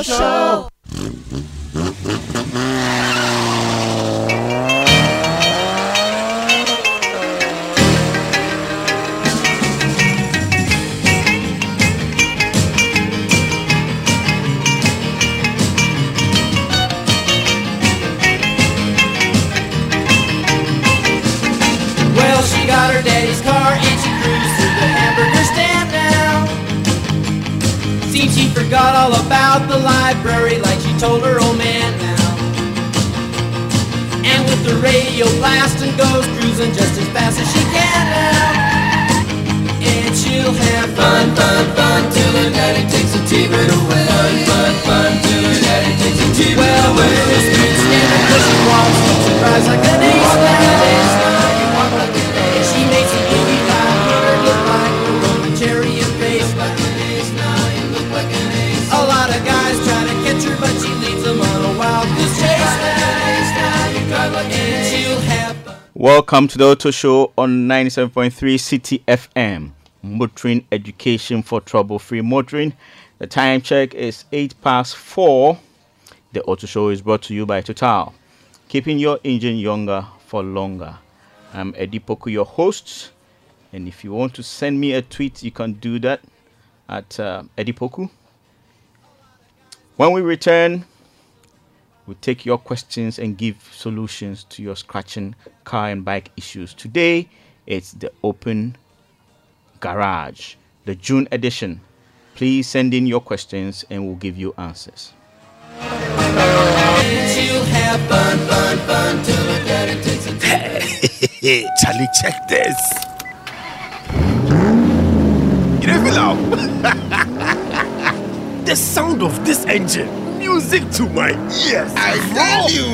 Auto Show. Forgot all about the library like she told her old man now. And with the radio blasting goes cruising just as fast as she can now. And she'll have fun, fun, fun till her daddy takes a T-bird away. Fun, fun, fun till her daddy takes a T-bird away. Well, when the street standing cause she walks, she drives like an ace now. And she makes a beauty line, make her look like a Roman chariot face. A lot of guys try to catch her, but she leads them on a wild goose chase. Welcome to the Auto Show on 97.3 CTFM. Motoring education for trouble-free motoring. The time check is 4:08. The Auto Show is brought to you by Total. Keeping your engine younger for longer. I'm Eddie Poku, your host. And if you want to send me a tweet, you can do that at Eddie Poku. When we return, we'll take your questions and give solutions to your scratching car and bike issues. Today, it's the Open Garage, the June edition. Please send in your questions and we'll give you answers. Hey, Charlie, check this. You don't feel out. The sound of this engine, music to my ears. I tell you,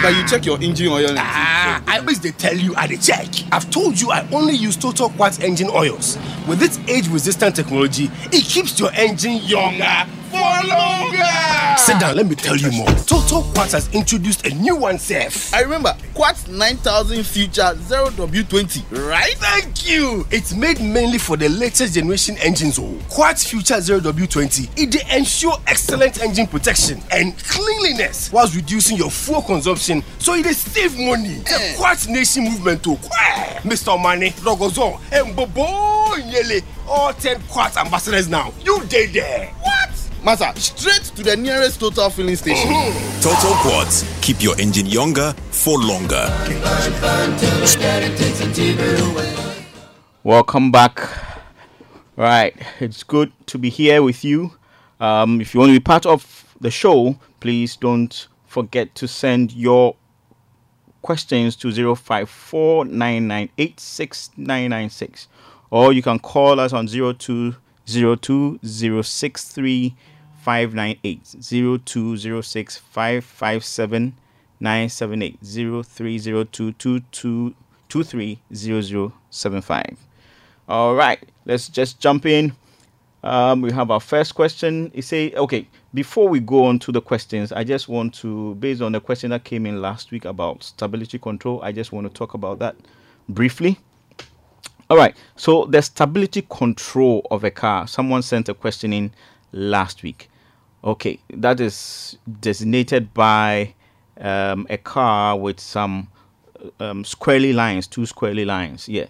but you check your engine oil. I always they tell you at the check. I've told you I only use Total Quartz engine oils. With its age-resistant technology, it keeps your engine younger for longer. Sit down, let me tell you more. Total Quartz has introduced a new one, Seth. I remember Quartz 9000 Future Zero W20, right? Thank you. It's made mainly for the latest generation engines. Quartz Future Zero W20, it ensures excellent engine protection and cleanliness whilst reducing your fuel consumption, so it is save money. The Quartz Nation movement to Mr. Mane, Rogozon, and Bobo Nyele, all 10 Quartz ambassadors now. You did there. What? Master, straight to the nearest Total filling station. Total Quartz. Keep your engine younger for longer. Welcome back. Right, it's good to be here with you. If you want to be part of the show, please don't forget to send your questions to 054-998-6996. Or you can call us on 02063598, 0206557978, 030222230075. All right, let's just jump in. We have our first question. It say, okay, before we go on to the questions, I just want to, based on the question that came in last week about stability control, I just want to talk about that briefly. All right, so the stability control of a car, someone sent a question in last week. Okay, that is designated by a car with some squirrely lines, two squirrely lines. Yes,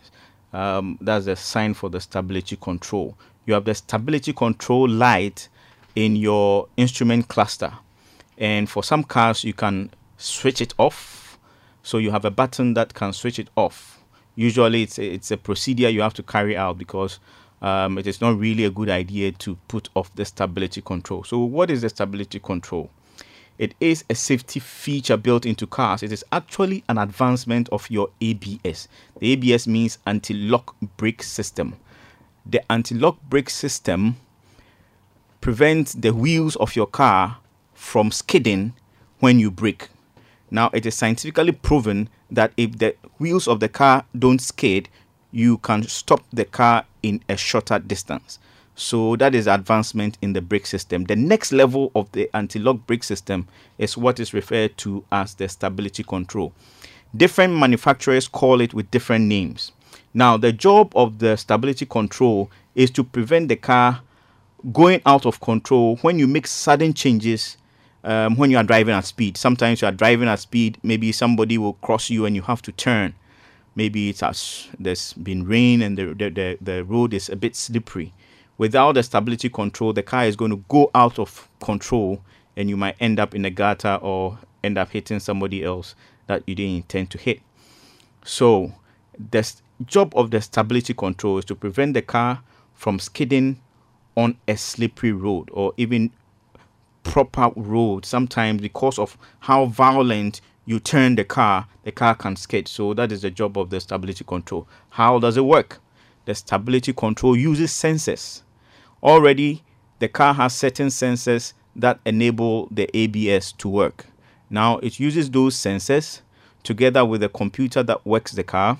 that's a sign for the stability control. You have the stability control light in your instrument cluster. And for some cars, you can switch it off. So you have a button that can switch it off. Usually it's a procedure you have to carry out because it is not really a good idea to put off the stability control. So what is the stability control? It is a safety feature built into cars. It is actually an advancement of your ABS. The ABS means anti-lock brake system. The anti-lock brake system prevents the wheels of your car from skidding when you brake. Now, it is scientifically proven that if the wheels of the car don't skid, you can stop the car in a shorter distance. So that is advancement in the brake system. The next level of the anti-lock brake system is what is referred to as the stability control. Different manufacturers call it with different names. Now, the job of the stability control is to prevent the car going out of control when you make sudden changes when you are driving at speed. Sometimes you are driving at speed, maybe somebody will cross you and you have to turn. Maybe there's been rain and the road is a bit slippery. Without the stability control, the car is going to go out of control and you might end up in a gutter or end up hitting somebody else that you didn't intend to hit. So the job of the stability control is to prevent the car from skidding on a slippery road or even proper road. Sometimes because of how violent you turn the car can skid. So that is the job of the stability control. How does it work? The stability control uses sensors. Already, the car has certain sensors that enable the ABS to work. Now it uses those sensors together with the computer that works the car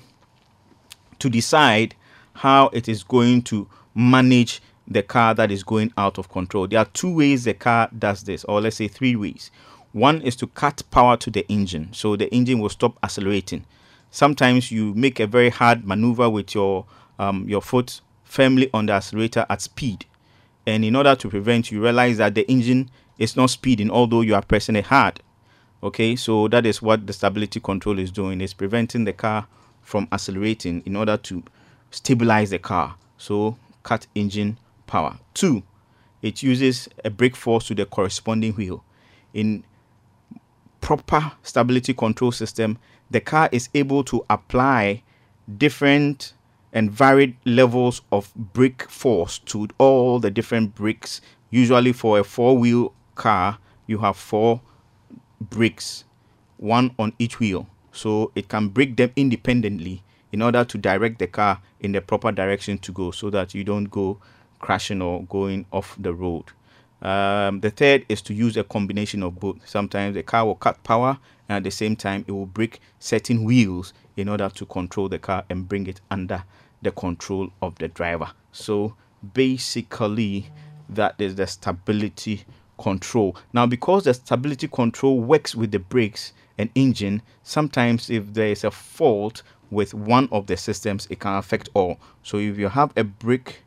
to decide how it is going to manage the car that is going out of control. There are two ways the car does this, or let's say three ways. One is to cut power to the engine, so the engine will stop accelerating. Sometimes you make a very hard maneuver with your foot firmly on the accelerator at speed, and in order to prevent, you realize that the engine is not speeding although you are pressing it hard. Okay, so that is what the stability control is doing. It's preventing the car from accelerating in order to stabilize the car. So cut engine power. Two, it uses a brake force to the corresponding wheel. In proper stability control system, the car is able to apply different and varied levels of brake force to all the different brakes. Usually for a four-wheel car, you have four brakes, one on each wheel, so it can brake them independently in order to direct the car in the proper direction to go, so that you don't go crashing or going off the road. The third is to use a combination of both. Sometimes the car will cut power and at the same time it will brake certain wheels in order to control the car and bring it under the control of the driver. So basically that is the stability control. Now because the stability control works with the brakes and engine, sometimes if there is a fault with one of the systems, it can affect all. So if you have a brake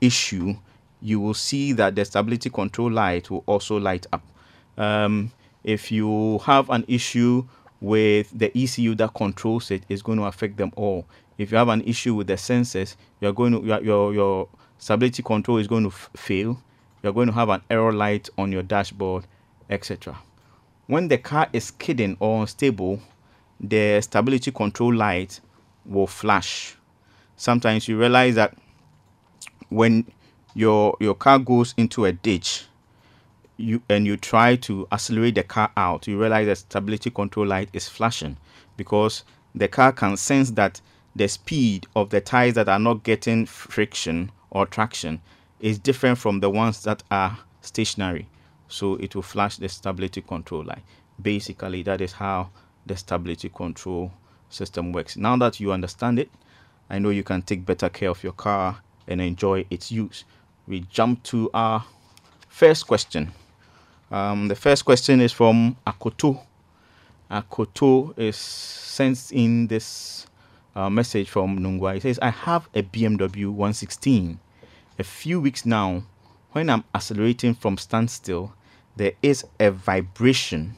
issue, you will see that the stability control light will also light up. If you have an issue with the ECU that controls it, it's going to affect them all. If you have an issue with the sensors, you're going to your stability control is going to fail. You're going to have an error light on your dashboard, etc. When the car is skidding or unstable, the stability control light will flash. Sometimes you realize that when your car goes into a ditch, you try to accelerate the car out, you realize the stability control light is flashing because the car can sense that the speed of the tires that are not getting friction or traction is different from the ones that are stationary, so it will flash the stability control light. Basically that is how the stability control system works. Now that you understand it, I know you can take better care of your car and enjoy its use. We jump to our first question. The first question is from Akoto. Akoto is sent in this message from Nungwa. He says, I have a BMW 116. A few weeks now, when I'm accelerating from standstill, there is a vibration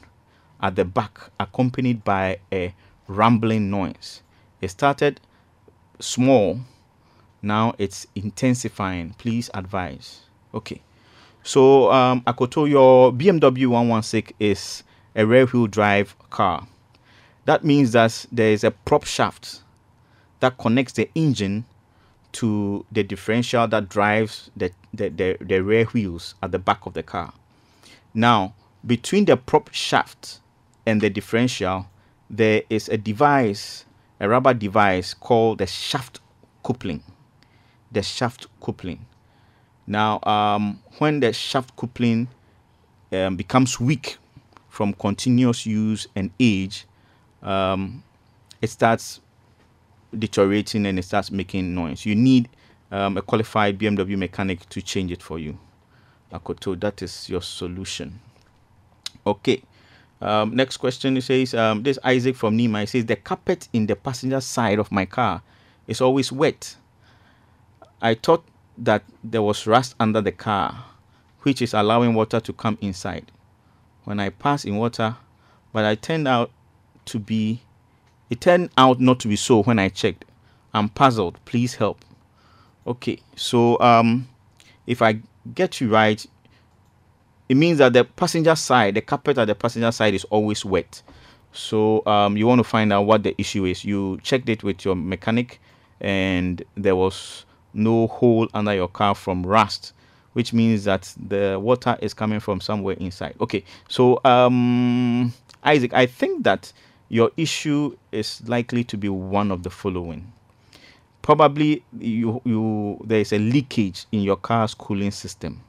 at the back accompanied by a rumbling noise. It started small, now it's intensifying. Please advise. Okay, so Akoto, your BMW 116 is a rear wheel drive car. That means that there is a prop shaft that connects the engine to the differential that drives the rear wheels at the back of the car. Now between the prop shaft and the differential, there is a device, a rubber device called the shaft coupling. The shaft coupling. Now when the shaft coupling becomes weak from continuous use and age, it starts deteriorating and it starts making noise. You need a qualified BMW mechanic to change it for you. Akoto, that is your solution. Okay, next question. It says this Isaac from Nima. It says the carpet in the passenger side of my car is always wet. I thought that there was rust under the car, which is allowing water to come inside. When I pass in water, but it turned out not to be so when I checked. I'm puzzled. Please help. Okay, so if I get you right, it means that the passenger side, the carpet at the passenger side is always wet. So you want to find out what the issue is. You checked it with your mechanic and there was no hole under your car from rust, which means that the water is coming from somewhere inside. Okay, so Isaac, I think that your issue is likely to be one of the following. Probably there is a leakage in your car's cooling system.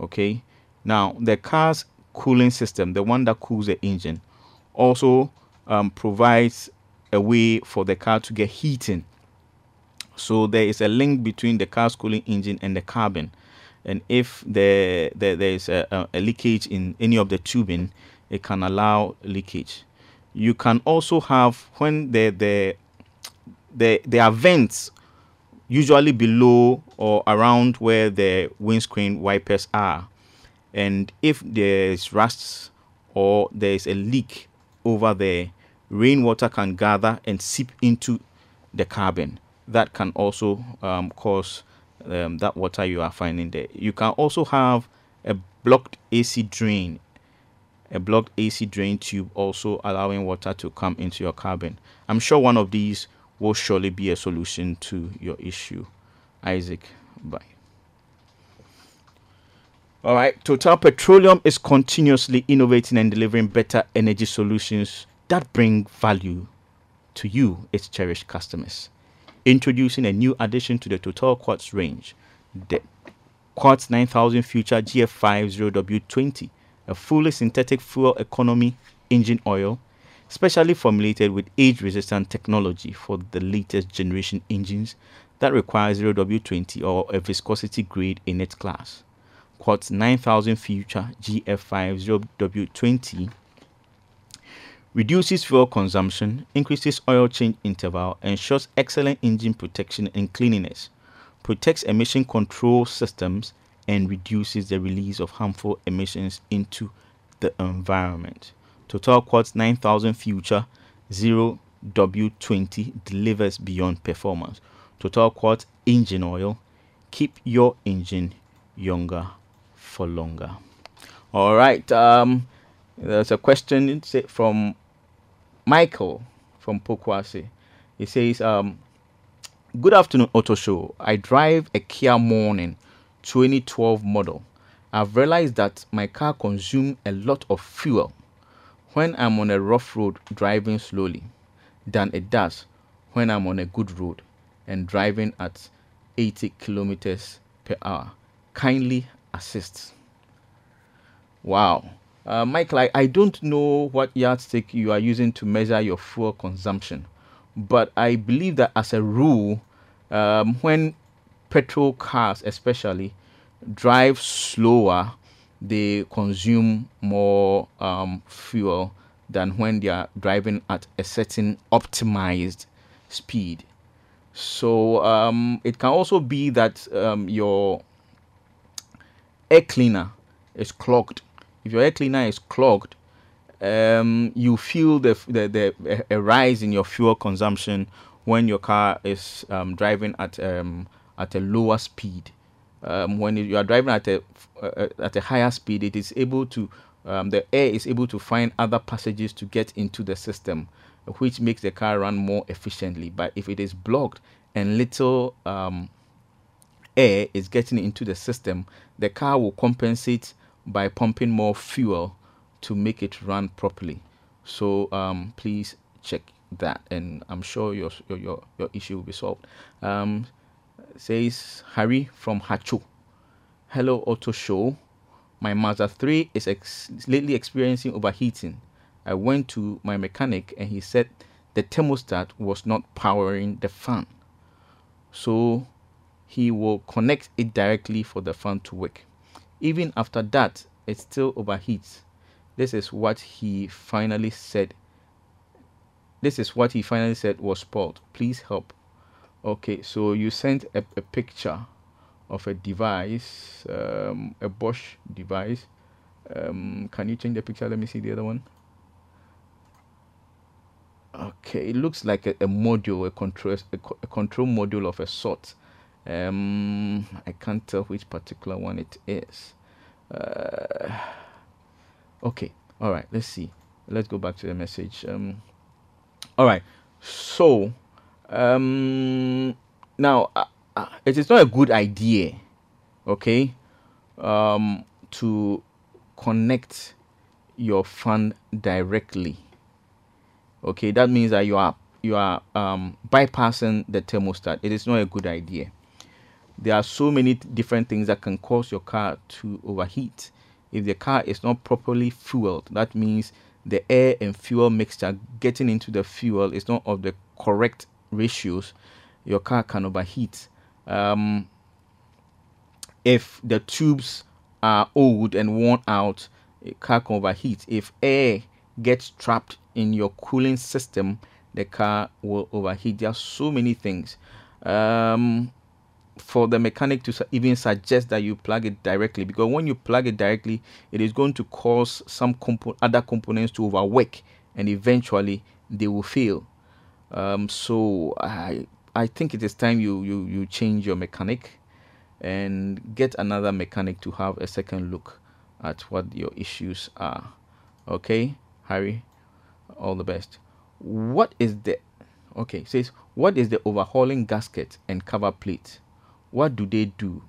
Okay, now the car's cooling system, the one that cools the engine, also provides a way for the car to get heating. So there is a link between the car's cooling engine and the cabin, and if there is a leakage in any of the tubing, it can allow leakage. You can also have, when there are vents usually below or around where the windscreen wipers are, and if there is rust or there is a leak over there, rainwater can gather and seep into the cabin. That can also cause that water you are finding there. You can also have a blocked AC drain, a blocked AC drain tube, also allowing water to come into your cabin. I'm sure one of these will surely be a solution to your issue. Isaac, bye. All right, Total Petroleum is continuously innovating and delivering better energy solutions that bring value to you, its cherished customers. Introducing a new addition to the Total Quartz range, the Quartz 9000 Future GF5-0W20, a fully synthetic fuel economy engine oil, specially formulated with age-resistant technology for the latest generation engines that require 0W20 or a viscosity grade in its class. Quartz 9000 Future GF5-0W20 reduces fuel consumption, increases oil change interval, ensures excellent engine protection and cleanliness, protects emission control systems, and reduces the release of harmful emissions into the environment. Total Quartz 9000 Future Zero W20 delivers beyond performance. Total Quartz engine oil. Keep your engine younger for longer. All right, there's a question from Michael from Pokwase. He says, good afternoon, Auto Show. I drive a Kia Morning 2012 model. I've realized that my car consumes a lot of fuel when I'm on a rough road driving slowly than it does when I'm on a good road and driving at 80 kilometers per hour. Kindly assist. Wow. Michael, I don't know what yardstick you are using to measure your fuel consumption, but I believe that as a rule, when petrol cars especially drive slower, they consume more fuel than when they are driving at a certain optimized speed. So it can also be that your air cleaner is clogged. If your air cleaner is clogged, you feel a rise in your fuel consumption when your car is driving at a lower speed. When you are driving at a higher speed, it is able to the air is able to find other passages to get into the system, which makes the car run more efficiently. But if it is blocked and little air is getting into the system, the car will compensate by pumping more fuel to make it run properly. So please check that, and I'm sure your issue will be solved. Says Harry from Hacho. Hello Auto Show. My Mazda 3 is lately experiencing overheating. I went to my mechanic and he said the thermostat was not powering the fan, so he will connect it directly for the fan to work. Even after that, it still overheats. This is what he finally said was spoiled. Please help. Okay, so you sent a picture of a device, a Bosch device. Can you change the picture? Let me see the other one. Okay, it looks like a module, a control module of a sort. I can't tell which particular one it is. Okay, all right, let's see. Let's go back to the message. All right, so now it is not a good idea, okay, to connect your fan directly. Okay, that means that you are bypassing the thermostat. It is not a good idea. There are so many different things that can cause your car to overheat. If the car is not properly fueled, that means the air and fuel mixture getting into the fuel is not of the correct ratios. Your car can overheat. If the tubes are old and worn out, a car can overheat. If air gets trapped in your cooling system, the car will overheat. There are so many things. For the mechanic to even suggest that you plug it directly, because when you plug it directly, it is going to cause some other components to overwork, and eventually they will fail. So I think it is time you change your mechanic and get another mechanic to have a second look at what your issues are. Okay, Harry, all the best. What is the okay? Says what is the overhauling gasket and cover plate? What do they do?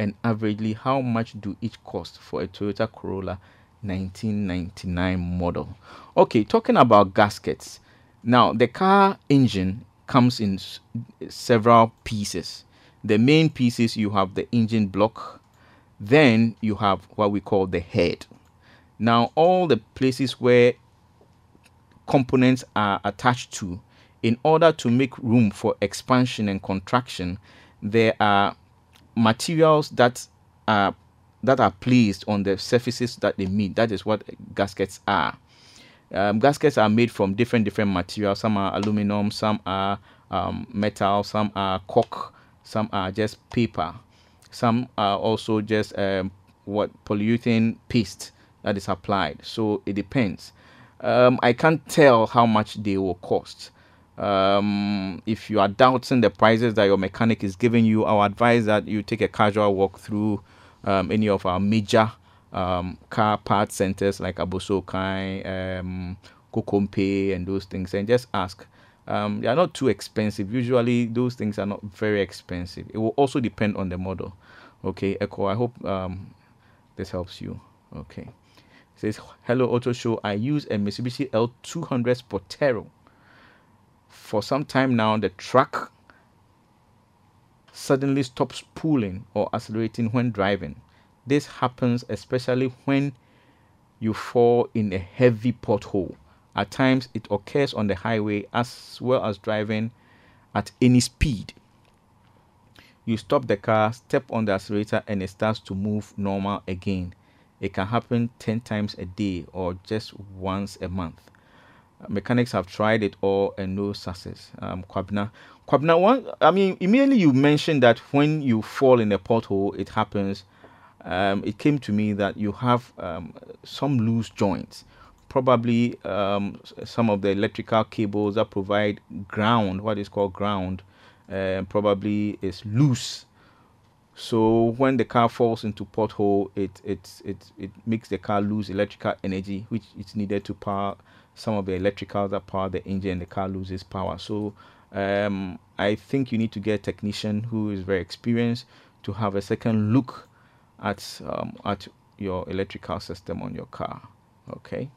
And averagely, how much do each cost for a Toyota Corolla 1999 model? Okay, talking about gaskets. Now, the car engine comes in several pieces. The main pieces, you have the engine block. Then you have what we call the head. Now, all the places where components are attached to, in order to make room for expansion and contraction, there are materials that are placed on the surfaces that they meet. That is what gaskets are. Gaskets are made from different materials. Some are aluminum, some are metal, some are cork, some are just paper, some are also just what polyurethane paste that is applied. So it depends. I can't tell how much they will cost. If you are doubting the prices that your mechanic is giving you, I would advise that you take a casual walk through any of our major car parts centers like Abosokai, Kokompe, and those things, and just ask. They are not too expensive. Usually, those things are not very expensive. It will also depend on the model. Okay, Echo, I hope this helps you. Okay. It says, hello, Auto Show. I use a Mitsubishi L200 Sportero. For some time now, the truck suddenly stops pulling or accelerating when driving. This happens especially when you fall in a heavy pothole. At times, it occurs on the highway as well as driving at any speed. You stop the car, step on the accelerator, and it starts to move normal again. It can happen 10 times a day or just once a month. Mechanics have tried it all and no success. Kwabna, one, I mean, immediately you mentioned that when you fall in a pothole, it happens. It came to me that you have some loose joints, probably some of the electrical cables that provide ground, what is called ground, probably is loose. So when the car falls into pothole, it makes the car lose electrical energy, which is needed to power some of the electricals that power the engine, and the car loses power. So I think you need to get a technician who is very experienced to have a second look at your electrical system on your car. Okay.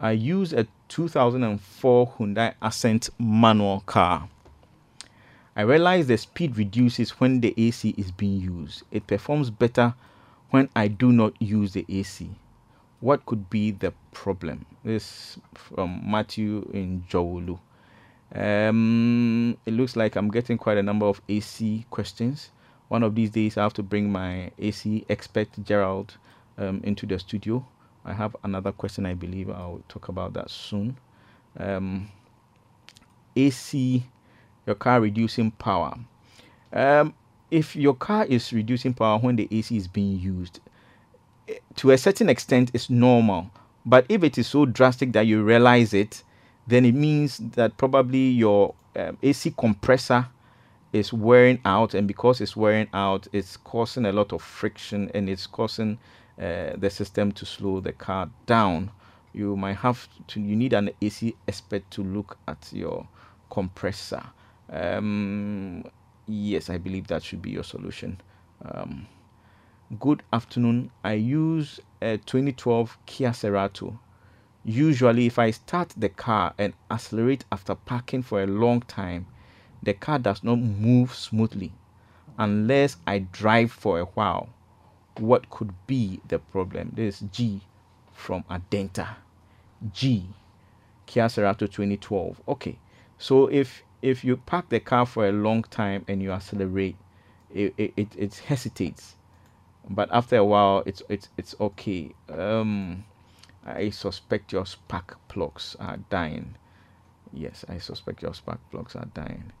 I use a 2004 Hyundai Ascent manual car. I realize the speed reduces when the AC is being used. It performs better when I do not use the AC. What could be the problem? This from Matthew in Jowulu. It looks like I'm getting quite a number of AC questions. One of these days I have to bring my AC expert Gerald into the studio. I have another question. I believe I'll talk about that soon. AC, your car reducing power. If your car is reducing power when the AC is being used, to a certain extent it's normal. But if it is so drastic that you realize it, then it means that probably your AC compressor is wearing out, and because it's wearing out, it's causing a lot of friction, and it's causing the system to slow the car down. You might have to, you need an AC expert to look at your compressor. Yes, I believe that should be your solution. Good afternoon. I use a 2012 Kia Cerato. Usually, if I start the car and accelerate after parking for a long time, the car does not move smoothly unless I drive for a while. What could be the problem? This is G from Adenta. G, Kia Cerato 2012. Okay, so if you park the car for a long time and you accelerate, it hesitates, but after a while it's okay. I suspect your spark plugs are dying. Yes, I suspect your spark plugs are dying,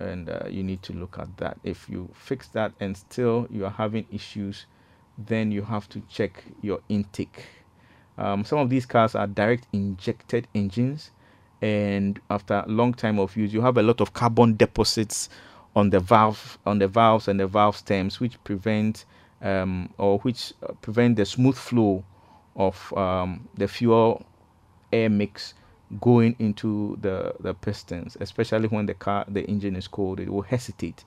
and you need to look at that. If you fix that and still you are having issues, then you have to check your intake. Some of these cars are direct injected engines, and after a long time of use, you have a lot of carbon deposits on the valve, on the valves and the valve stems, which prevent the smooth flow of the fuel air mix going into the pistons, especially when the engine is cold. It will hesitate.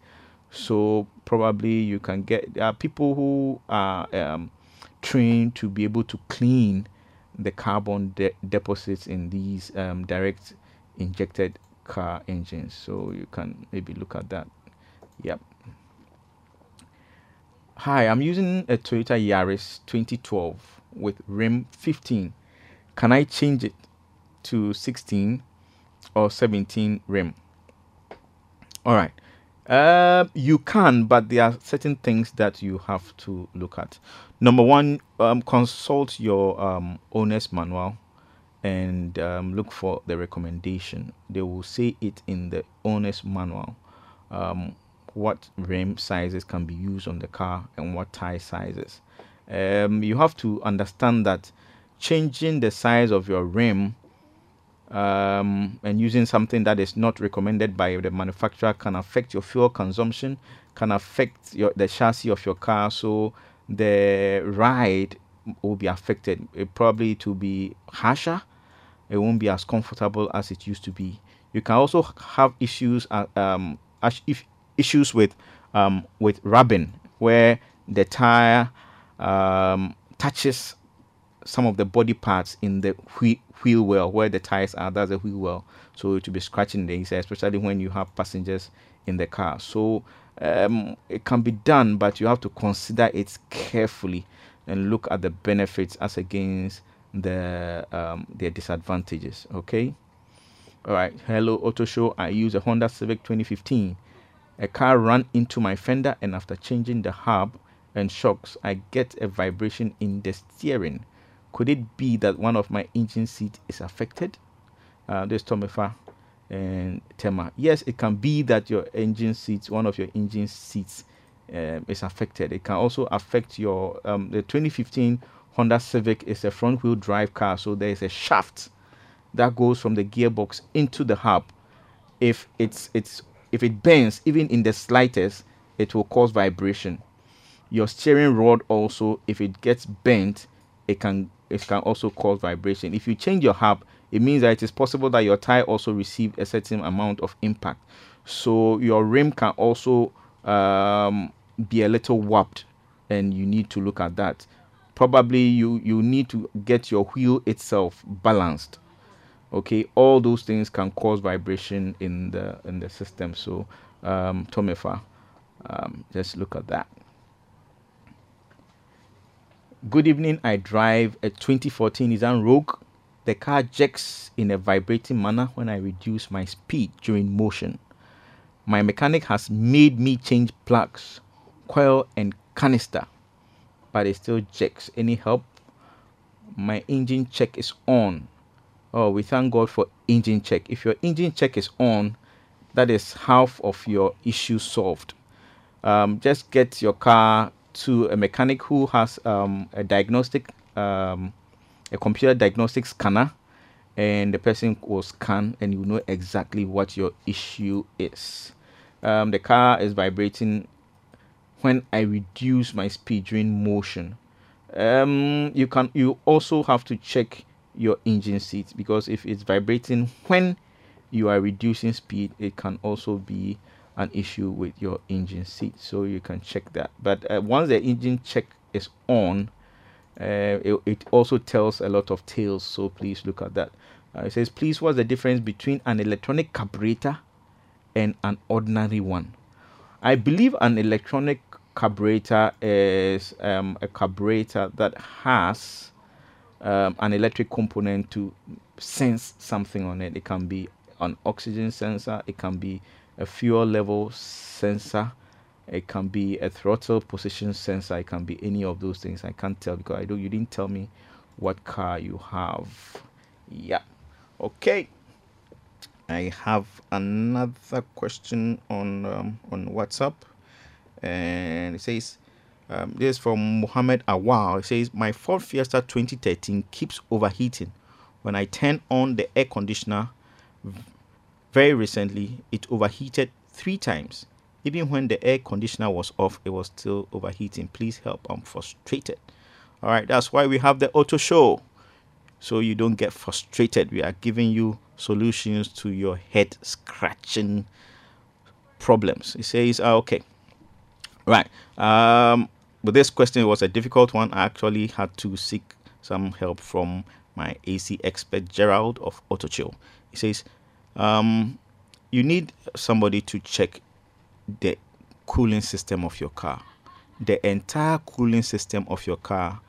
So probably you can get, there are people who are trained to be able to clean the carbon deposits in these direct injected car engines, so you can maybe look at that. Yep. Hi, I'm using a Toyota Yaris 2012 with rim 15. Can I change it to 16 or 17 rim? All right, you can, but there are certain things that you have to look at. Number one, consult your owner's manual and look for the recommendation. They will say it in the owner's manual, what rim sizes can be used on the car and what tire sizes. You have to understand that changing the size of your rim and using something that is not recommended by the manufacturer can affect your fuel consumption, can affect the chassis of your car, so the ride will be affected. It probably to be harsher. It won't be as comfortable as it used to be. You can also have issues with rubbing, where the tire touches some of the body parts in the wheel well, where the tires are. That's a wheel well, so it will be scratching the inside, especially when you have passengers in the car. So it can be done, but you have to consider it carefully and look at the benefits as against their disadvantages. Okay. All right. Hello, Auto Show. I use a Honda Civic 2015. A car ran into my fender, and after changing the hub and shocks, I get a vibration in the steering. Could it be that one of my engine seat is affected? There's Tomifa and Tema. Yes, it can be that your engine seats, one of your engine seats is affected. It can also affect your, the 2015 Honda Civic is a front wheel drive car. So there is a shaft that goes from the gearbox into the hub. If it bends, even in the slightest, it will cause vibration. Your steering rod also, if it gets bent, it can also cause vibration. If you change your hub, it means that it is possible that your tire also received a certain amount of impact. So your rim can also be a little warped, and you need to look at that. Probably you need to get your wheel itself balanced. Okay, all those things can cause vibration in the system. So Tomefa, just look at that. Good evening. I drive a 2014 Nissan Rogue. The car jerks in a vibrating manner when I reduce my speed during motion. My mechanic has made me change plugs, coil and canister, but it still jerks. Any help? My engine check is on. Oh, we thank God for engine check. If your engine check is on, that is half of your issue solved. Just get your car to a mechanic who has a computer diagnostic scanner, and the person will scan and you know exactly what your issue is. The car is vibrating when I reduce my speed during motion. You also have to check your engine seat, because if it's vibrating when you are reducing speed, it can also be an issue with your engine seat, so you can check that. But once the engine check is on, it also tells a lot of tales, so please look at that. It says, please, what's the difference between an electronic carburetor and an ordinary one? I believe an electronic carburetor is a carburetor that has an electric component to sense something on it. It can be an oxygen sensor, it can be a fuel level sensor, it can be a throttle position sensor, it can be any of those things. I can't tell because you didn't tell me what car you have. Yeah, okay. I have another question on WhatsApp, and it says, this is from Mohammed Awal. It says, my Ford Fiesta 2013 keeps overheating. When I turn on the air conditioner very recently, it overheated 3 times. Even when the air conditioner was off, it was still overheating. Please help. I'm frustrated. All right, that's why we have the auto show, so you don't get frustrated. We are giving you solutions to your head scratching problems. It says, okay, right. But this question was a difficult one. I actually had to seek some help from my AC expert, Gerald of Auto Chill. He says, you need somebody to check the cooling system of your car. The entire cooling system of your car,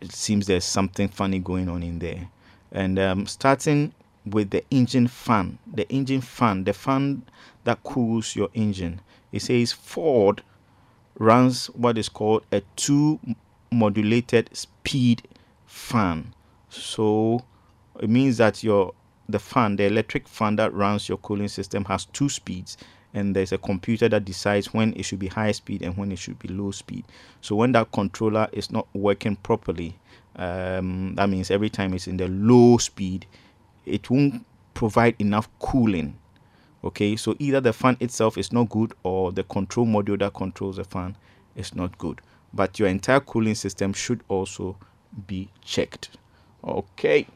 it seems there's something funny going on in there. And starting with the engine fan, the fan that cools your engine. It says Ford runs what is called a 2 modulated speed fan. So it means that the electric fan that runs your cooling system has 2 speeds, and there's a computer that decides when it should be high speed and when it should be low speed. So when that controller is not working properly, that means every time it's in the low speed, it won't provide enough cooling. Okay, so either the fan itself is not good, or the control module that controls the fan is not good. But your entire cooling system should also be checked. Okay.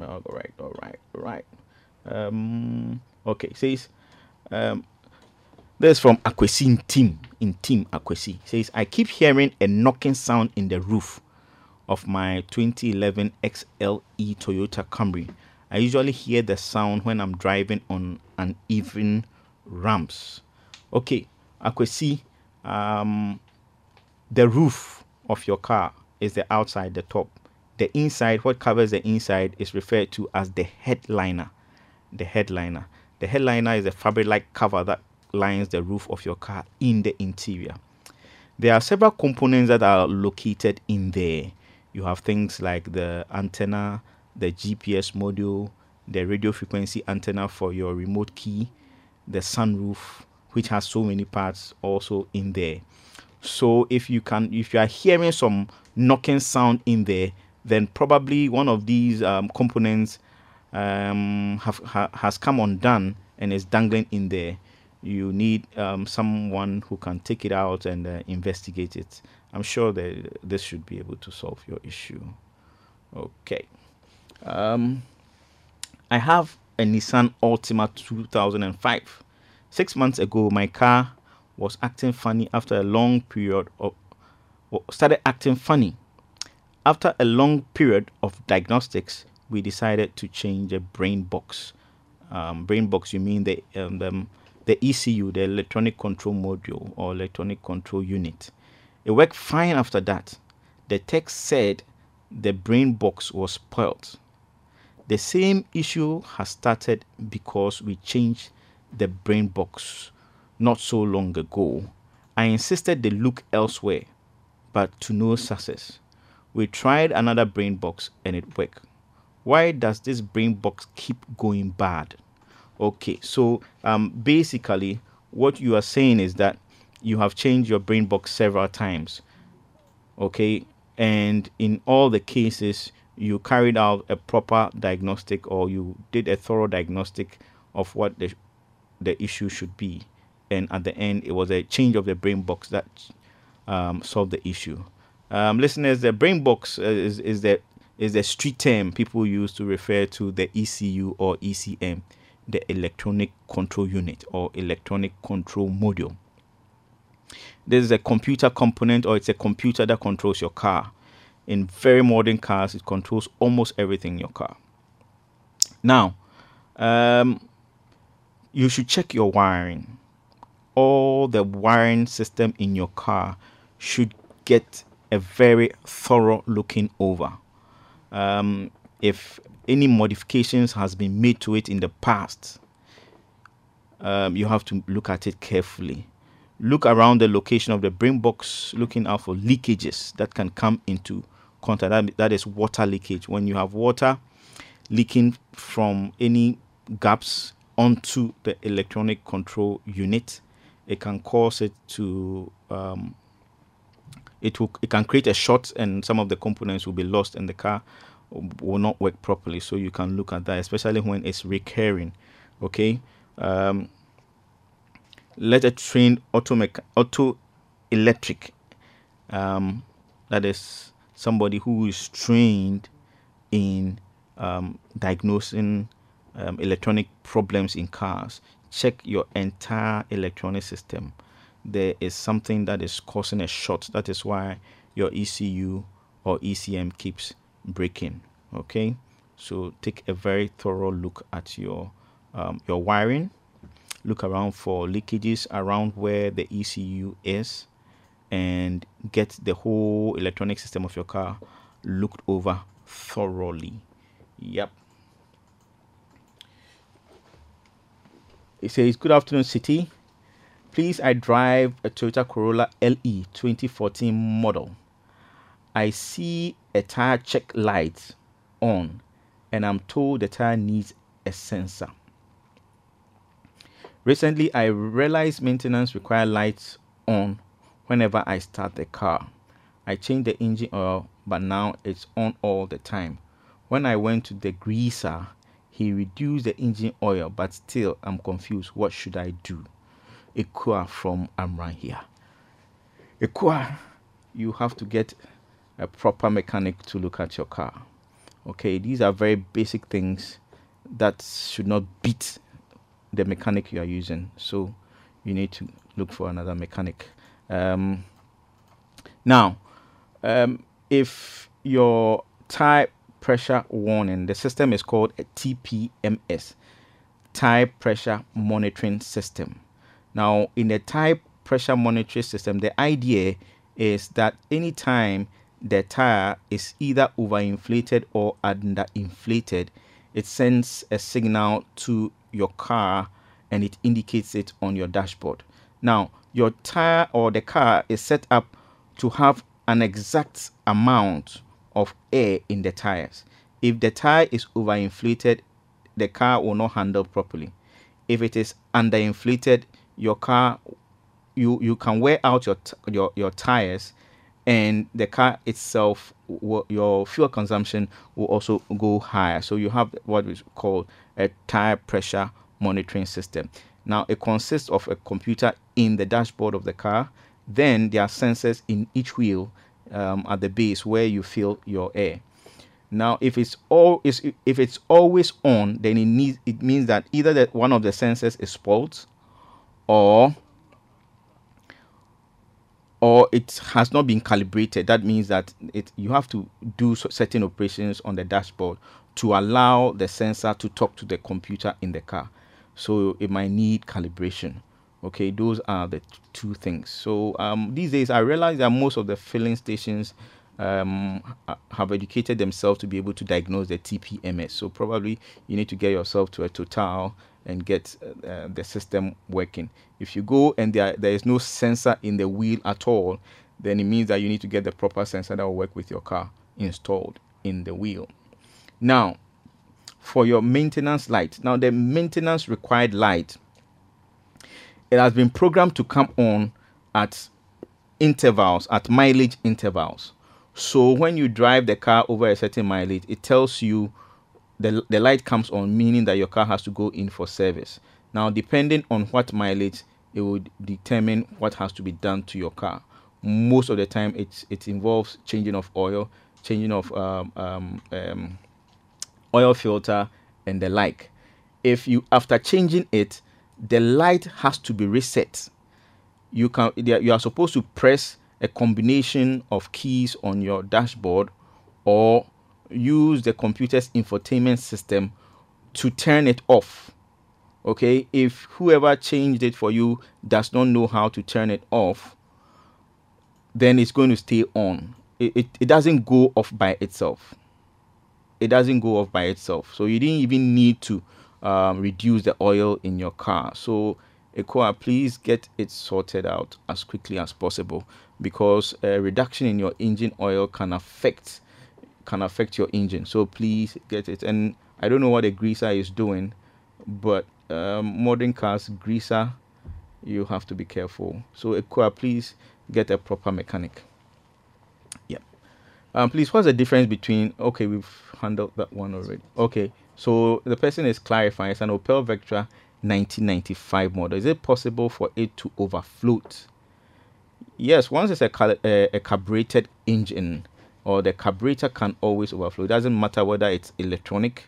All right. Okay, it says, this is from Akwesi in Team Akwesi. It says, I keep hearing a knocking sound in the roof of my 2011 XLE Toyota Camry. I usually hear the sound when I'm driving on uneven ramps. Okay, Akwesi, the roof of your car is the outside, the top. The inside, what covers the inside, is referred to as the headliner. The headliner is a fabric-like cover that lines the roof of your car in the interior. There are several components that are located in there. You have things like the antenna, the GPS module, the radio frequency antenna for your remote key, the sunroof, which has so many parts also in there. So if you are hearing some knocking sound in there, then probably one of these components has come undone and is dangling in there. You need someone who can take it out and investigate it. I'm sure that this should be able to solve your issue. Okay. I have a Nissan Altima 2005. 6 months ago, my car was acting funny after a long period of After a long period of diagnostics, we decided to change a brain box. Brain box, you mean the ECU, the electronic control module or electronic control unit. It worked fine after that. The tech said the brain box was spoiled. The same issue has started because we changed the brain box not so long ago. I insisted they look elsewhere, but to no success. We tried another brain box and it worked. Why does this brain box keep going bad? Okay, so basically what you are saying is that you have changed your brain box several times, okay, and in all the cases you carried out a proper diagnostic, or you did a thorough diagnostic of what the issue should be, and at the end it was a change of the brain box that solved the issue. Listeners, the brain box is the street term people use to refer to the ECU or ECM, the electronic control unit or electronic control module. This is a computer component, or it's a computer that controls your car. In very modern cars, it controls almost everything in your car. Now, you should check your wiring. All the wiring system in your car should get a very thorough looking over. If any modifications has been made to it in the past, you have to look at it carefully. Look around the location of the brain box, looking out for leakages that can come into contact. That is water leakage. When you have water leaking from any gaps onto the electronic control unit, it can cause it to it can create a short, and some of the components will be lost and the car will not work properly. So you can look at that, especially when it's recurring. Okay. Let a trained auto electric, that is somebody who is trained in diagnosing electronic problems in cars, check your entire electronic system. There is something that is causing a short. That is why your ECU or ECM keeps breaking. Okay, so take a very thorough look at your wiring. Look around for leakages around where the ECU is, and get the whole electronic system of your car looked over thoroughly. Yep. It says, good afternoon, City. Please, I drive a Toyota Corolla LE 2014 model. I see a tire check light on, and I'm told the tire needs a sensor. Recently, I realized maintenance requires lights on whenever I start the car. I changed the engine oil, but now it's on all the time. When I went to the greaser, he reduced the engine oil, but still I'm confused. What should I do? Ikua from Amran here. Ikua, you have to get a proper mechanic to look at your car. Okay, these are very basic things that should not beat the mechanic you are using, so you need to look for another mechanic. Now, if your tire pressure warning, the system is called a TPMS, tire pressure monitoring system. Now, in the tire pressure monitoring system, the idea is that anytime the tire is either overinflated or underinflated, it sends a signal to your car and it indicates it on your dashboard. Now, your tire or the car is set up to have an exact amount of air in the tires. If the tire is overinflated, the car will not handle properly. If it is underinflated, your car, you can wear out your tires, and the car itself, your fuel consumption will also go higher. So you have what is called a tire pressure monitoring system. Now, it consists of a computer in the dashboard of the car. Then there are sensors in each wheel at the base where you fill your air. Now, if it's always on, then it means that either that one of the sensors is spoiled, or it has not been calibrated. That means that you have to do certain operations on the dashboard to allow the sensor to talk to the computer in the car. So it might need calibration. Okay, those are the two things. So these days I realize that most of the filling stations have educated themselves to be able to diagnose the TPMS. So probably you need to get yourself to a Total and get the system working. If you go and there is no sensor in the wheel at all, then it means that you need to get the proper sensor that will work with your car installed in the wheel. Now, for your maintenance light. Now the maintenance required light, it has been programmed to come on at intervals, at mileage intervals. So when you drive the car over a certain mileage, it tells you the light comes on, meaning that your car has to go in for service. Now depending on what mileage, it would determine what has to be done to your car. Most of the time it involves changing of oil, changing of oil filter and the like. If you, after changing it, the light has to be reset, you are supposed to press a combination of keys on your dashboard or use the computer's infotainment system to turn it off. Okay, if whoever changed it for you does not know how to turn it off, then it's going to stay on. It doesn't go off by itself. It doesn't go off by itself. So you didn't even need to reduce the oil in your car. So ECOA, please get it sorted out as quickly as possible, because a reduction in your engine oil can affect your engine. So please get it. And I don't know what a greaser is doing, but modern cars greaser, you have to be careful. So ECOA, please get a proper mechanic. Please, what's the difference between, okay, we've handled that one already. Okay, so the person is clarifying, it's an Opel Vectra 1995 model. Is it possible for it to overfloat? Yes, once it's a carbureted engine, or the carburetor can always overflow. It doesn't matter whether it's electronic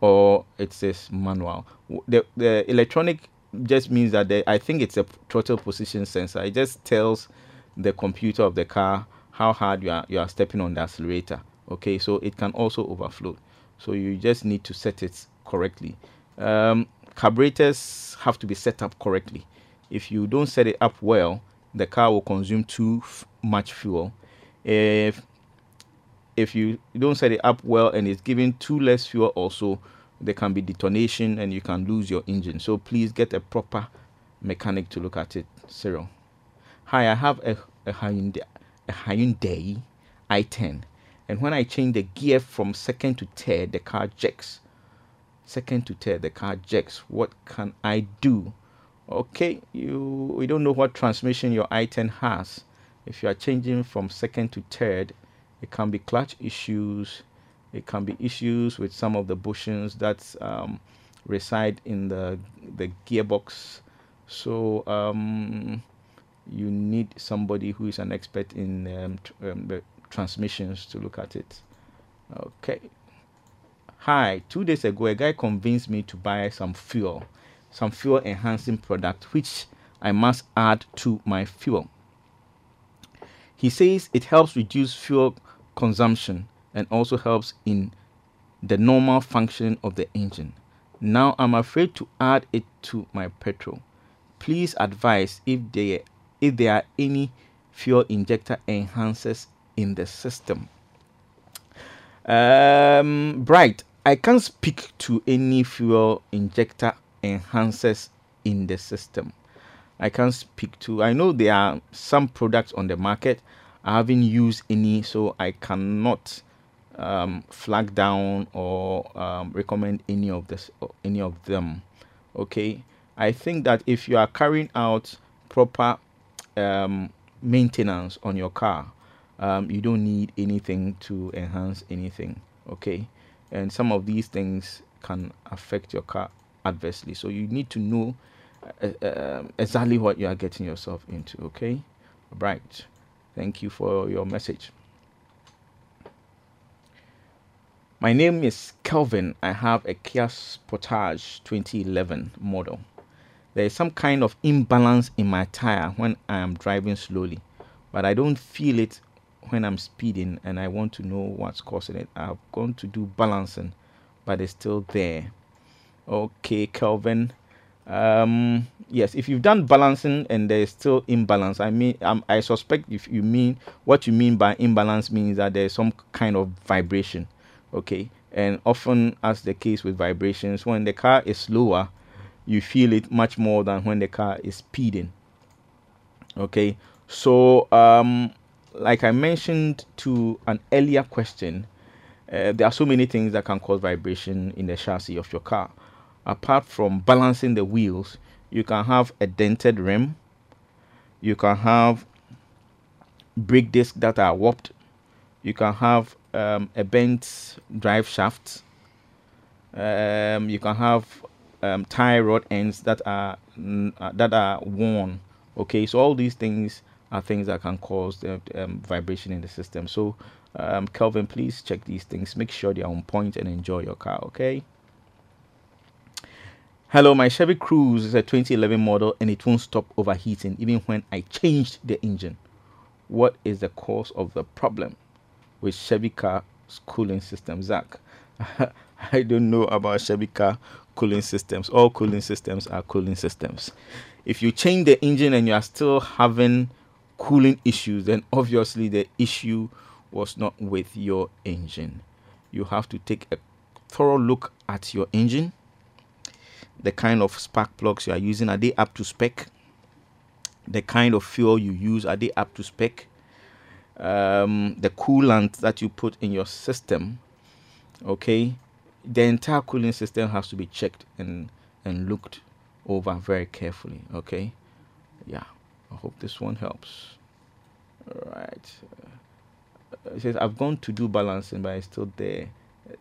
or it's manual. The electronic just means that I think it's a throttle position sensor. It just tells the computer of the car how hard you are stepping on the accelerator. Okay, so it can also overflow, so you just need to set it correctly. Carburetors have to be set up correctly. If you don't set it up well, the car will consume too much fuel. If you don't set it up well and it's giving too less fuel, also there can be detonation and you can lose your engine. So please get a proper mechanic to look at it. Cyril, hi, I have a Hyundai i10, and when I change the gear from second to third, the car jacks. What can I do? Okay, we don't know what transmission your i10 has. If you are changing from second to third, it can be clutch issues, it can be issues with some of the bushings that reside in the gearbox. So you need somebody who is an expert in the transmissions to look at it. Okay, hi, 2 days ago a guy convinced me to buy some fuel enhancing product, which I must add to my fuel. He says it helps reduce fuel consumption and also helps in the normal functioning of the engine. Now I'm afraid to add it to my petrol. Please advise if there are any fuel injector enhancers in the system. Bright, I can't speak to any fuel injector enhancers in the system. I know there are some products on the market. I haven't used any, so I cannot flag down or recommend any of them. Okay, I think that if you are carrying out proper maintenance on your car, you don't need anything to enhance anything. Okay, and some of these things can affect your car adversely, so you need to know exactly what you are getting yourself into. Okay, right, thank you for your message. My name is Kelvin. I have a Kia Sportage 2011 model. There is some kind of imbalance in my tire when I am driving slowly, but I don't feel it when I'm speeding, and I want to know what's causing it. I've gone to do balancing, but it's still there. Okay, Kelvin. Yes, if you've done balancing and there's still imbalance, I suspect if you mean what you mean by imbalance means that there's some kind of vibration. Okay, and often as the case with vibrations, when the car is slower, you feel it much more than when the car is speeding. Okay, so like I mentioned to an earlier question, There are so many things that can cause vibration in the chassis of your car. Apart from balancing the wheels, you can have a dented rim, you can have brake discs that are warped, you can have a bent drive shaft, you can have tie rod ends that are worn. Okay, so all these things are things that can cause the vibration in the system. So Kelvin, please check these things, make sure they are on point, and enjoy your car. Okay. Hello, my Chevy Cruze is a 2011 model and it won't stop overheating even when I changed the engine. What is the cause of the problem with Chevy car's cooling system, Zach? I don't know about Chevy car cooling systems. All cooling systems are cooling systems. If you change the engine and you are still having cooling issues, then obviously the issue was not with your engine. You have to take a thorough look at your engine. The kind of spark plugs you are using, are they up to spec? The kind of fuel you use, are they up to spec? The coolant that you put in your system, okay? The entire cooling system has to be checked and looked over very carefully, okay? Yeah, I hope this one helps. All right. It says, I've gone to do balancing, but it's still there.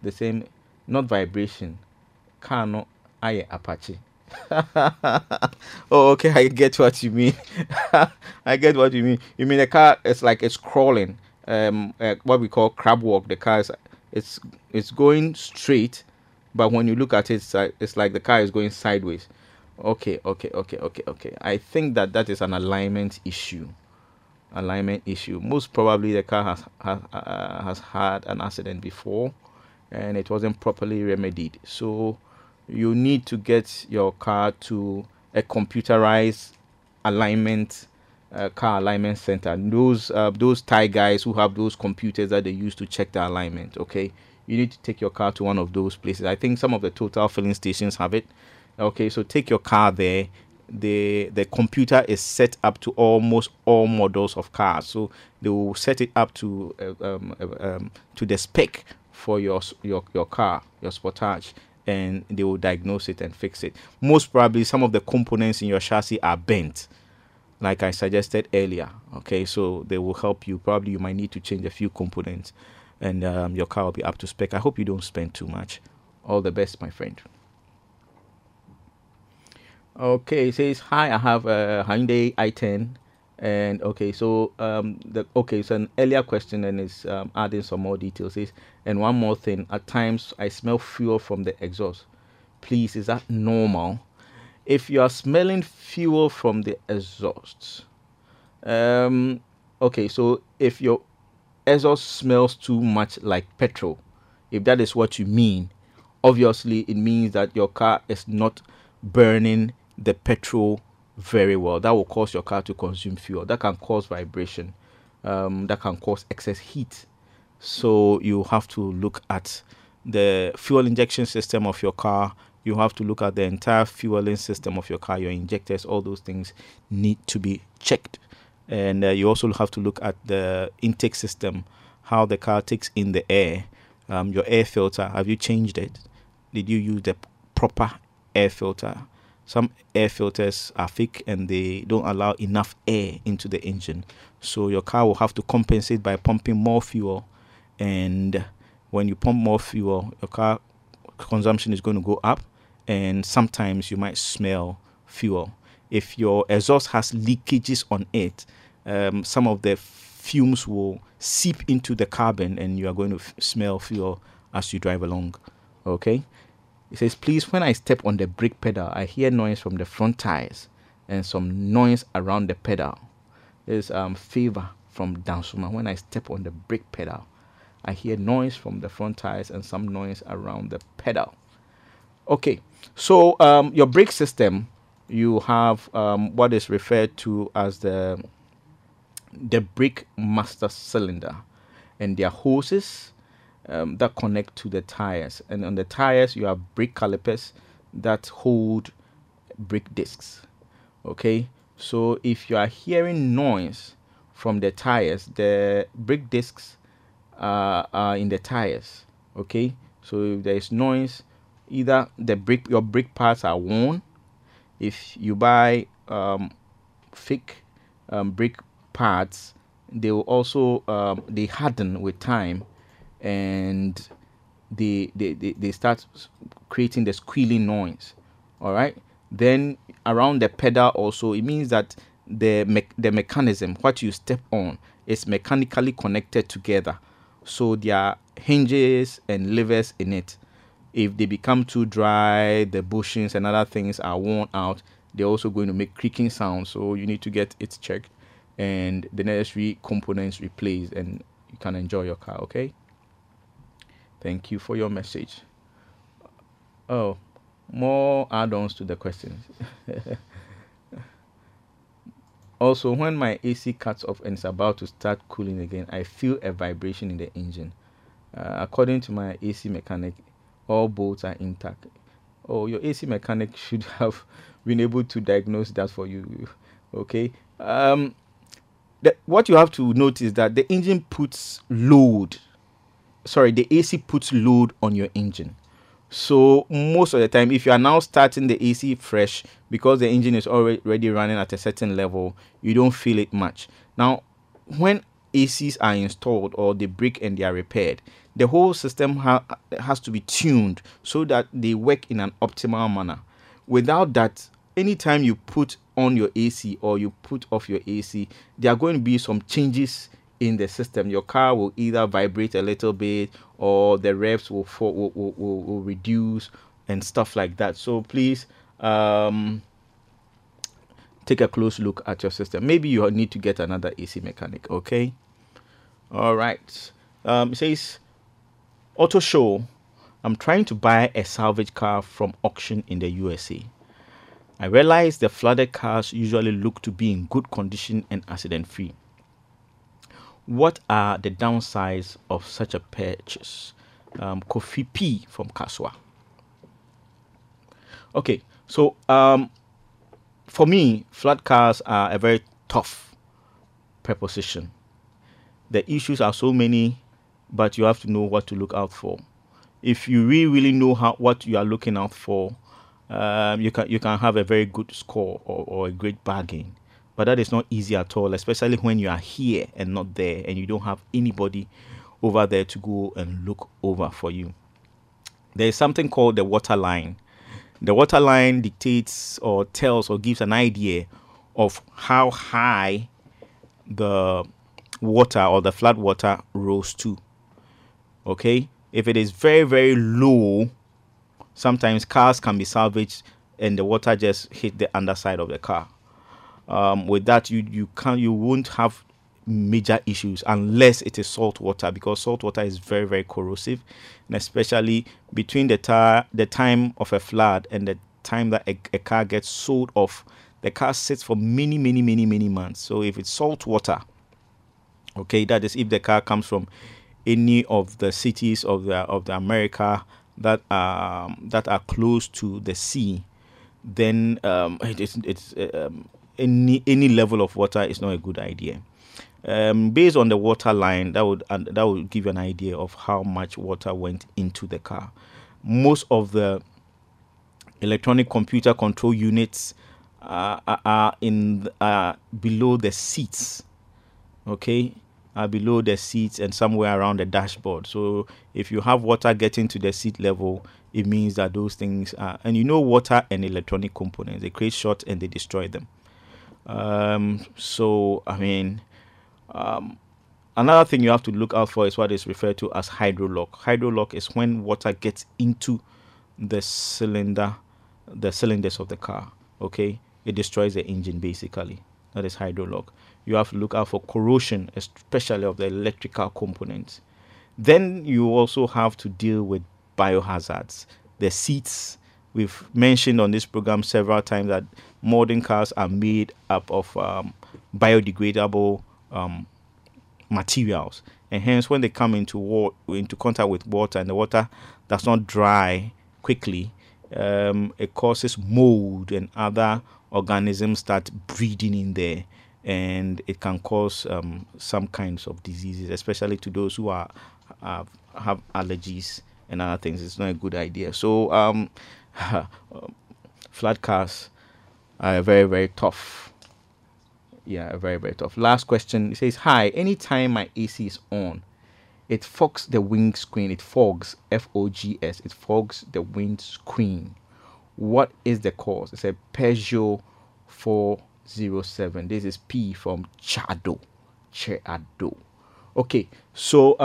The same, not vibration. Car no aye Apache. Oh, okay, I get what you mean. I get what you mean. You mean the car is like it's crawling, what we call crab walk. The car is it's going straight, but when you look at it, it's like the car is going sideways. Okay, okay, okay, okay, okay. I think that is an alignment issue. Alignment issue. Most probably the car has had an accident before, and it wasn't properly remedied. So you need to get your car to a computerized alignment car alignment center. Those Thai guys who have those computers that they use to check the alignment. Okay, you need to take your car to one of those places. I think some of the Total filling stations have it. Okay, so take your car there. The computer is set up to almost all models of cars, so they will set it up to the spec for your car, your Sportage, and they will diagnose it and fix it. Most probably some of the components in your chassis are bent, like I suggested earlier. Okay, so they will help you. Probably you might need to change a few components, and your car will be up to spec. I hope you don't spend too much. All the best, my friend. Okay, it says, hi, I have a Hyundai i10, and okay, so so an earlier question, and it's adding some more details. It says, and one more thing, at times I smell fuel from the exhaust. Please, is that normal? If you are smelling fuel from the exhaust, okay, so if your exhaust smells too much like petrol, if that is what you mean, obviously it means that your car is not burning the petrol very well. That will cause your car to consume fuel. That can cause vibration, that can cause excess heat. So you have to look at the fuel injection system of your car. You have to look at the entire fueling system of your car, your injectors, all those things need to be checked. And you also have to look at the intake system, how the car takes in the air, your air filter. Have you changed it? Did you use the proper air filter? Some air filters are thick and they don't allow enough air into the engine, so your car will have to compensate by pumping more fuel. And when you pump more fuel, your car consumption is going to go up, and sometimes you might smell fuel. If your exhaust has leakages on it, some of the fumes will seep into the cabin and you are going to smell fuel as you drive along. Okay. It says, please, when I step on the brake pedal, I hear noise from the front tires and some noise around the pedal. There's fever from Dansuma. When I step on the brake pedal, I hear noise from the front tires and some noise around the pedal. Okay, so your brake system, you have what is referred to as the brake master cylinder, and their hoses that connect to the tires, and on the tires you have brake calipers that hold brake discs. Okay, so if you are hearing noise from the tires, the brake discs are in the tires, Okay, so if there is noise, either the brake pads are worn. If you buy fake brake pads, they will also they harden with time, and they start creating the squealing noise. All right, then around the pedal also, it means that the mechanism, what you step on, is mechanically connected together. So there are hinges and levers in it. If they become too dry, the bushings and other things are worn out, they're also going to make creaking sounds. So you need to get it checked and the necessary components replaced, and you can enjoy your car. Okay, thank you for your message. Oh, more add-ons to the questions. Also, when my AC cuts off and is about to start cooling again, I feel a vibration in the engine. According to my AC mechanic, all bolts are intact. Oh, your AC mechanic should have been able to diagnose that for you. Okay. What you have to notice is that the engine puts load. Sorry, the AC puts load on your engine. So most of the time, if you are now starting the AC fresh, because the engine is already running at a certain level, you don't feel it much. Now, when ACs are installed or they break and they are repaired, the whole system has to be tuned so that they work in an optimal manner. Without that, anytime you put on your AC or you put off your AC, there are going to be some changes in the system. Your car will either vibrate a little bit, or the revs will fall, will reduce and stuff like that. So please take a close look at your system. Maybe you need to get another AC mechanic. Okay, all right. It says Auto Show, I'm trying to buy a salvage car from auction in the USA. I realize the flooded cars usually look to be in good condition and accident free. What are the downsides of such a purchase? Kofi P from Kaswa. Okay, so for me, flood cars are a very tough proposition. The issues are so many, but you have to know what to look out for. If you really know what you are looking out for, you can have a very good score or a great bargain. But that is not easy at all, especially when you are here and not there, and you don't have anybody over there to go and look over for you. There is something called the water line. The water line dictates or tells or gives an idea of how high the water or the flood water rose to. Okay, if it is very, very low, sometimes cars can be salvaged and the water just hit the underside of the car. With that, you won't have major issues unless it is salt water, because salt water is very, very corrosive, and especially between the time of a flood and the time that a car gets sold off, the car sits for many, many, many, many months. So if it's salt water, okay, that is if the car comes from any of the cities of the America that are close to the sea, then any level of water is not a good idea. Based on the water line, that would give an idea of how much water went into the car. Most of the electronic computer control units are below the seats. Okay, are below the seats and somewhere around the dashboard. So if you have water getting to the seat level, it means that those things are, and you know, water and electronic components, they create short and they destroy them. So I mean, another thing you have to look out for is what is referred to as hydrolock. Hydrolock is when water gets into the cylinders of the car. Okay, it destroys the engine basically. That is hydrolock. You have to look out for corrosion, especially of the electrical components. Then you also have to deal with biohazards. The seats, we've mentioned on this program several times that modern cars are made up of biodegradable materials, and hence when they come into contact with water, and the water does not dry quickly, it causes mold and other organisms start breeding in there, and it can cause some kinds of diseases, especially to those who have allergies and other things. It's not a good idea. So flat cars are very, very tough. Yeah, very, very tough. Last question. It says, hi, anytime my AC is on, it fogs the windscreen. It fogs, F-O-G-S. It fogs the windscreen. What is the cause? It's a Peugeot 407. This is P from Chado. Chado. Okay, so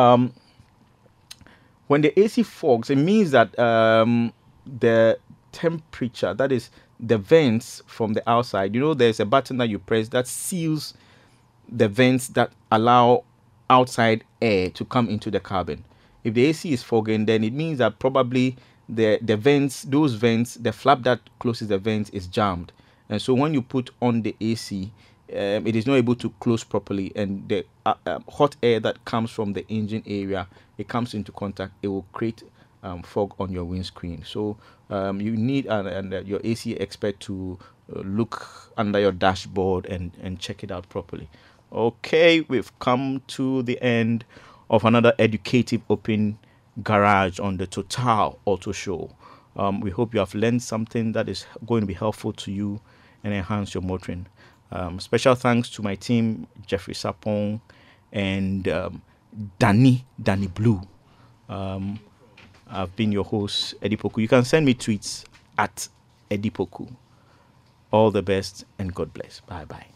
when the AC fogs, it means that the temperature, that is the vents from the outside, you know, there's a button that you press that seals the vents that allow outside air to come into the cabin. If the AC is fogging, then it means that probably the vents, those vents, the flap that closes the vents is jammed, and so when you put on the AC, it is not able to close properly, and the hot air that comes from the engine area, it comes into contact, it will create fog on your windscreen. So you need your AC expert to look under your dashboard and check it out properly. Okay, we've come to the end of another educative open garage on the Total Auto Show. We hope you have learned something that is going to be helpful to you and enhance your motoring. Special thanks to my team, Jeffrey Sapong and Danny Blue. I've been your host, Eddie Poku. You can send me tweets at Eddie Poku. All the best and God bless. Bye-bye.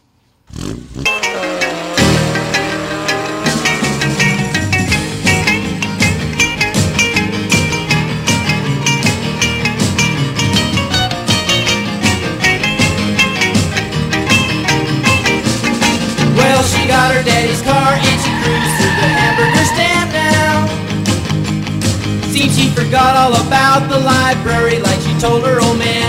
Well, she got her daddy's car and she cruised to the hamburger stand now. Seems she forgot all about the library like she told her old man.